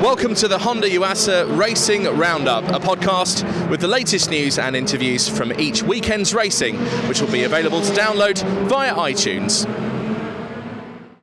Welcome to the Honda UASA Racing Roundup, a podcast with the latest news and interviews from each weekend's racing, which will be available to download via iTunes.